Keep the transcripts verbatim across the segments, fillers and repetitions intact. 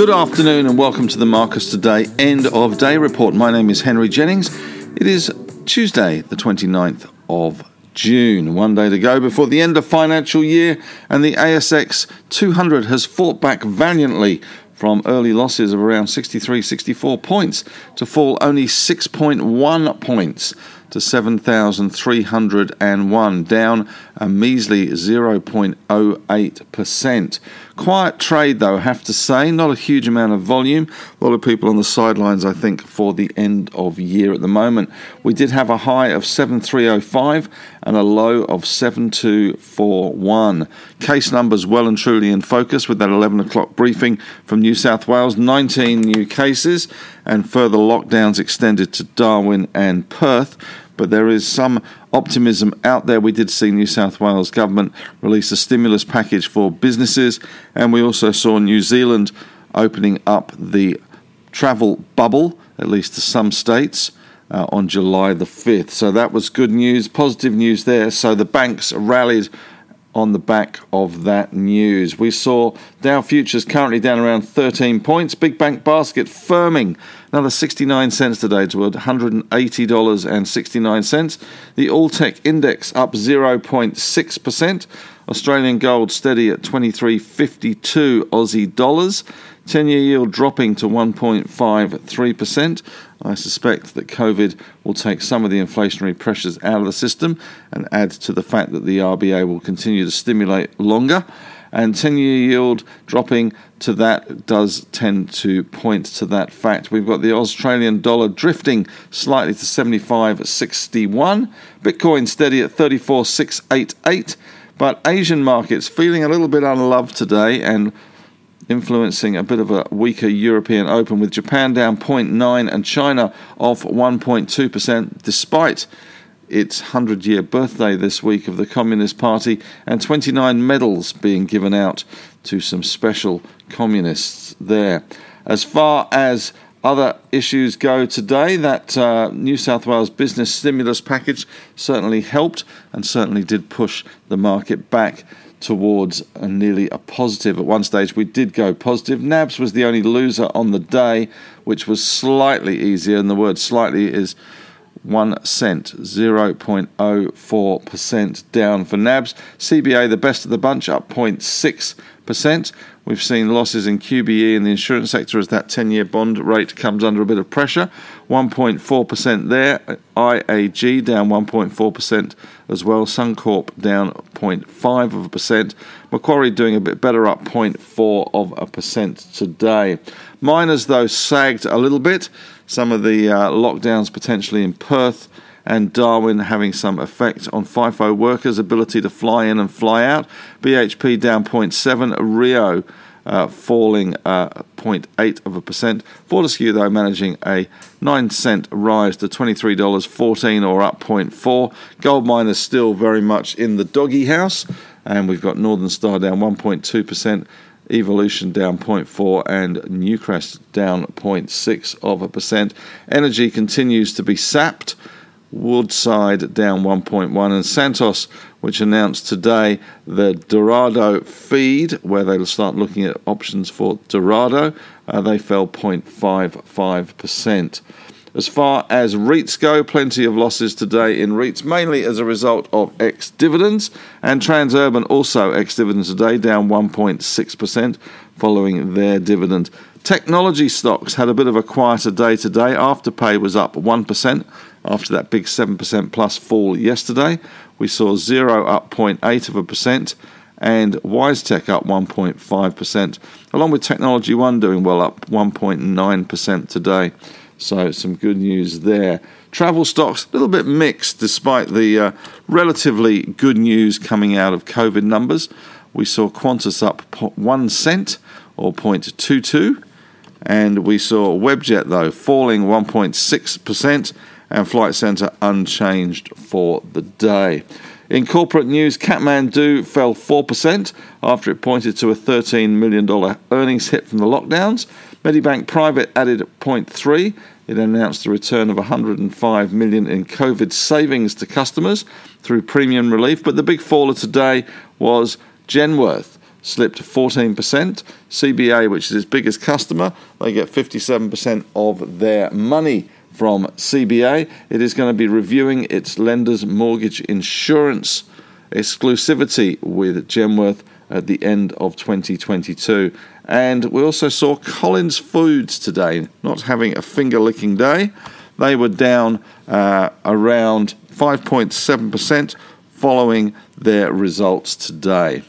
Good afternoon and welcome to the Marcus Today End of Day Report. My name is Henry Jennings. It is Tuesday, the twenty-ninth of June. One day to go before the end of financial year, and the A S X two hundred has fought back valiantly from early losses of around sixty-three, sixty-four points to fall only six point one points to seven thousand three hundred one, down a measly zero point zero eight percent. Quiet trade, though, I have to say. Not a huge amount of volume. A lot of people on the sidelines, I think, for the end of year at the moment. We did have a high of seven three oh five and a low of seven two four one. Case numbers well and truly in focus with that eleven o'clock briefing from New South Wales. nineteen new cases and further lockdowns extended to Darwin and Perth. But there is some optimism out there. We did see New South Wales government release a stimulus package for businesses, and we also saw New Zealand opening up the travel bubble, at least to some states, uh, on July the fifth. So that was good news, positive news there. So the banks rallied on the back of that news. We saw Dow futures currently down around thirteen points. Big bank basket firming another sixty-nine cents today to one hundred eighty dollars and sixty-nine cents. The All Tech Index up zero point six percent. Australian gold steady at twenty-three fifty-two Aussie dollars. ten-year yield dropping to one point five three percent. I suspect that COVID will take some of the inflationary pressures out of the system and add to the fact that the R B A will continue to stimulate longer. And ten-year yield dropping to that does tend to point to that fact. We've got the Australian dollar drifting slightly to seventy-five sixty-one. Bitcoin steady at thirty-four six eighty-eight. But Asian markets feeling a little bit unloved today and influencing a bit of a weaker European open, with Japan down zero point nine percent and China off one point two percent, despite its hundred-year birthday this week of the Communist Party and twenty-nine medals being given out to some special communists there. As far as other issues go today, that uh, New South Wales business stimulus package certainly helped and certainly did push the market back towards a nearly a positive. At one stage we did go positive. N A B S was the only loser on the day, which was slightly easier, and the word slightly is one cent, zero point zero four percent down for N A B S. C B A, the best of the bunch, up zero point six percent. We've seen losses in Q B E in the insurance sector as that ten-year bond rate comes under a bit of pressure, one point four percent there. I A G down one point four percent as well. Suncorp down zero point five percent. Macquarie doing a bit better, up zero point four percent today. Miners, though, sagged a little bit. Some of the uh, lockdowns potentially in Perth and Darwin having some effect on FIFO workers' ability to fly in and fly out. B H P down zero point seven percent, Rio uh, falling uh, zero point eight percent. Fortescue, though, managing a nine cent rise to twenty-three dollars and fourteen cents, or up zero point four percent. Gold miners still very much in the doggy house, and we've got Northern Star down one point two percent. Evolution down zero point four percent and Newcrest down zero point six percent. Energy continues to be sapped. Woodside down one point one percent, and Santos, which announced today the Dorado feed, where they'll start looking at options for Dorado, uh, they fell zero point five five percent. As far as REITs go, plenty of losses today in REITs, mainly as a result of ex-dividends, and Transurban also ex-dividends today, down one point six percent following their dividend. Technology stocks had a bit of a quieter day today. Afterpay was up one percent after that big seven percent plus fall yesterday. We saw Xero up zero point eight percent and WiseTech up one point five percent, along with Technology One doing well, up one point nine percent today. So some good news there. Travel stocks, a little bit mixed despite the uh, relatively good news coming out of COVID numbers. We saw Qantas up one cent or zero point two two, and we saw Webjet, though, falling one point six percent and Flight Centre unchanged for the day. In corporate news, Kathmandu fell four percent after it pointed to a thirteen million dollars earnings hit from the lockdowns. Medibank Private added zero point three percent. It announced the return of one hundred five million dollars in COVID savings to customers through premium relief. But the big faller today was Genworth, slipped fourteen percent. C B A, which is its biggest customer, they get fifty-seven percent of their money from C B A. It is going to be reviewing its Lenders Mortgage Insurance exclusivity with Genworth at the end of twenty twenty-two. And we also saw Collins Foods today not having a finger-licking day. They were down uh, around five point seven percent following their results today.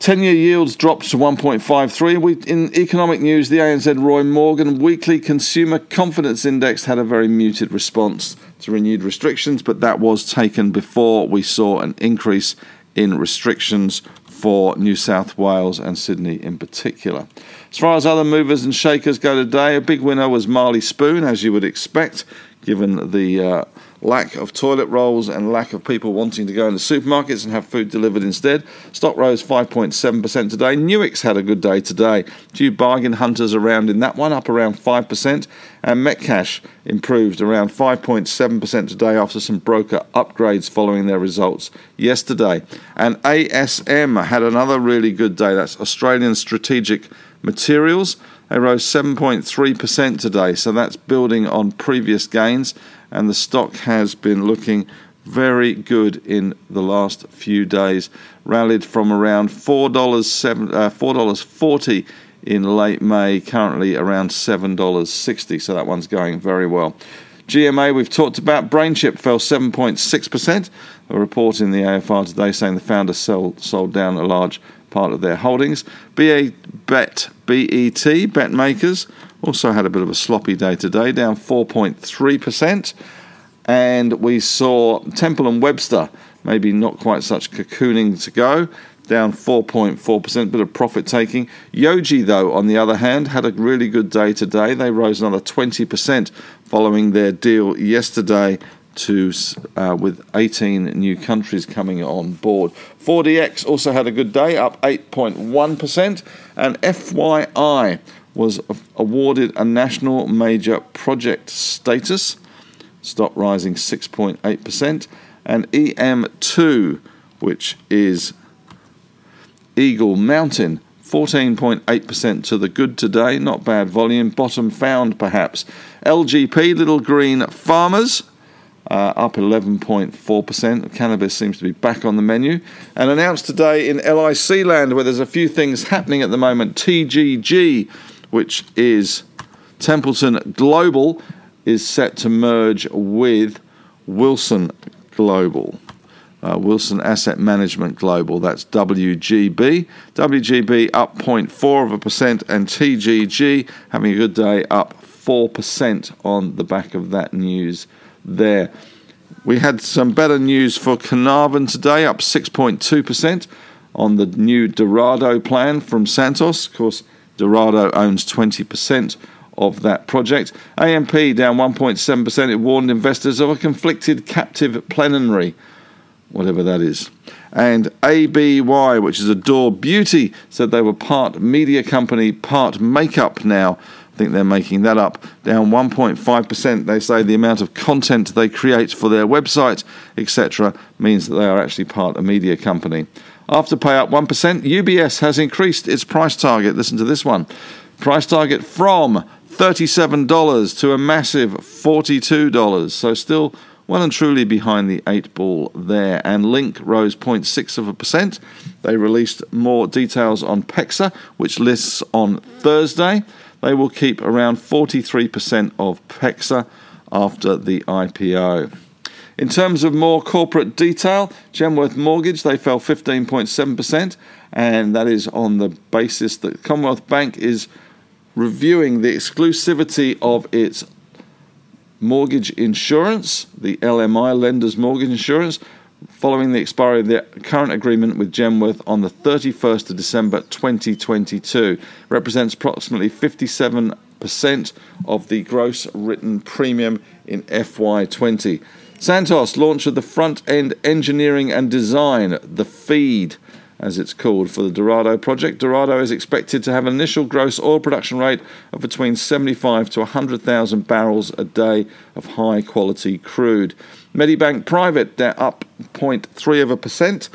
ten-year yields dropped to one point five three. We, in economic news, the A N Z Roy Morgan Weekly Consumer Confidence Index had a very muted response to renewed restrictions, but that was taken before we saw an increase in restrictions for New South Wales and Sydney in particular. As far as other movers and shakers go today, a big winner was Marley Spoon, as you would expect, given the uh, lack of toilet rolls and lack of people wanting to go into supermarkets and have food delivered instead. Stock rose five point seven percent today. Newix had a good day today. Few bargain hunters around in that one, up around five percent. And Metcash improved around five point seven percent today after some broker upgrades following their results yesterday. And A S M had another really good day. That's Australian Strategic Materials. They rose seven point three percent today, so that's building on previous gains, and the stock has been looking very good in the last few days. Rallied from around four dollars forty in late May, currently around seven dollars sixty, so that one's going very well. G M A, we've talked about. BrainChip fell seven point six percent. A report in the A F R today saying the founder sold, sold down a large part of their holdings. B A Bet, B E T, Betmakers, also had a bit of a sloppy day today, down four point three percent. And we saw Temple and Webster, maybe not quite such cocooning to go, down four point four percent, bit of profit taking. Yogi, though, on the other hand, had a really good day today. They rose another twenty percent following their deal yesterday to uh, with eighteen new countries coming on board. four D X also had a good day, up eight point one percent. And F Y I was awarded a national major project status, stock rising six point eight percent. And E M two, which is Eagle Mountain, fourteen point eight percent to the good today. Not bad volume, bottom found perhaps. L G P, Little Green Farmers, Uh, up eleven point four percent. Cannabis seems to be back on the menu. And announced today in L I C land, where there's a few things happening at the moment, T G G, which is Templeton Global, is set to merge with Wilson Global. Uh, Wilson Asset Management Global, that's W G B. W G B up zero point four percent and T G G having a good day, up four percent on the back of that news there. We had some better news for Carnarvon today, up six point two percent on the new Dorado plan from Santos. Of course, Dorado owns twenty percent of that project. A M P down one point seven percent. It warned investors of a conflicted captive plenary, whatever that is. And A B Y, which is Adore Beauty, said they were part media company, part makeup now. I think they're making that up, down one point five percent. They say the amount of content they create for their website, et cetera, means that they are actually part of a media company. Afterpay up one percent. U B S has increased its price target. Listen to this one. Price target from thirty-seven dollars to a massive forty-two dollars. So still well and truly behind the eight ball there. And Link rose zero point six percent. They released more details on PEXA, which lists on Thursday. They will keep around forty-three percent of PEXA after the I P O. In terms of more corporate detail, Genworth Mortgage, they fell fifteen point seven percent, and that is on the basis that Commonwealth Bank is reviewing the exclusivity of its mortgage insurance, the L M I, Lenders Mortgage Insurance, following the expiry of their current agreement with Genworth on the thirty-first of December twenty twenty-two. Represents approximately fifty-seven percent of the gross written premium in F Y twenty. Santos launched the front-end engineering and design, the FEED, as it's called, for the Dorado project. Dorado is expected to have an initial gross oil production rate of between seventy-five to one hundred thousand barrels a day of high-quality crude. Medibank Private, they're up 0.3 of a percent.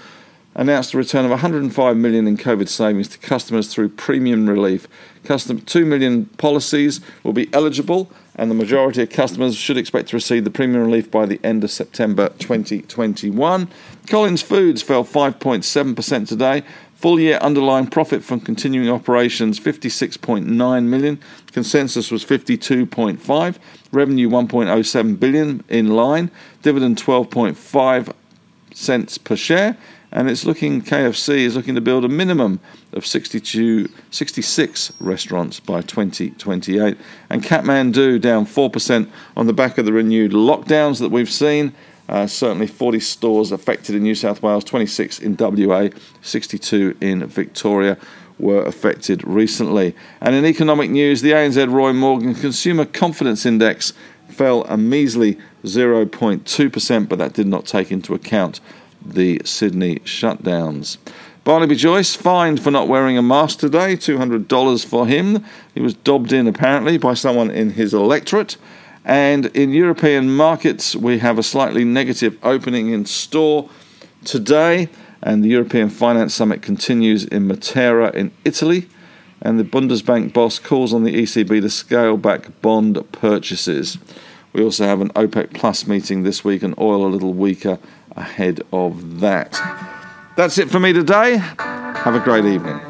announced a return of one hundred five million dollars in COVID savings to customers through premium relief. Custom two million policies will be eligible, and the majority of customers should expect to receive the premium relief by the end of September twenty twenty-one. Collins Foods fell five point seven percent today. Full-year underlying profit from continuing operations, fifty-six point nine million dollars. Consensus was fifty-two point five. Revenue, one point oh seven billion dollars, in line. Dividend, twelve point five cents per share. And it's looking, K F C is looking to build a minimum of sixty-two, sixty-six restaurants by twenty twenty-eight. And Kathmandu down four percent on the back of the renewed lockdowns that we've seen. Uh, certainly forty stores affected in New South Wales, twenty-six in W A, sixty-two in Victoria were affected recently. And in economic news, the A N Z Roy Morgan Consumer Confidence Index fell a measly zero point two percent, but that did not take into account the Sydney shutdowns. Barnaby Joyce fined for not wearing a mask today, two hundred dollars for him. He was dobbed in apparently by someone in his electorate. And in European markets, we have a slightly negative opening in store today. And the European Finance Summit continues in Matera in Italy. And the Bundesbank boss calls on the E C B to scale back bond purchases. We also have an OPEC Plus meeting this week, and oil a little weaker ahead of that. That's it for me today. Have a great evening.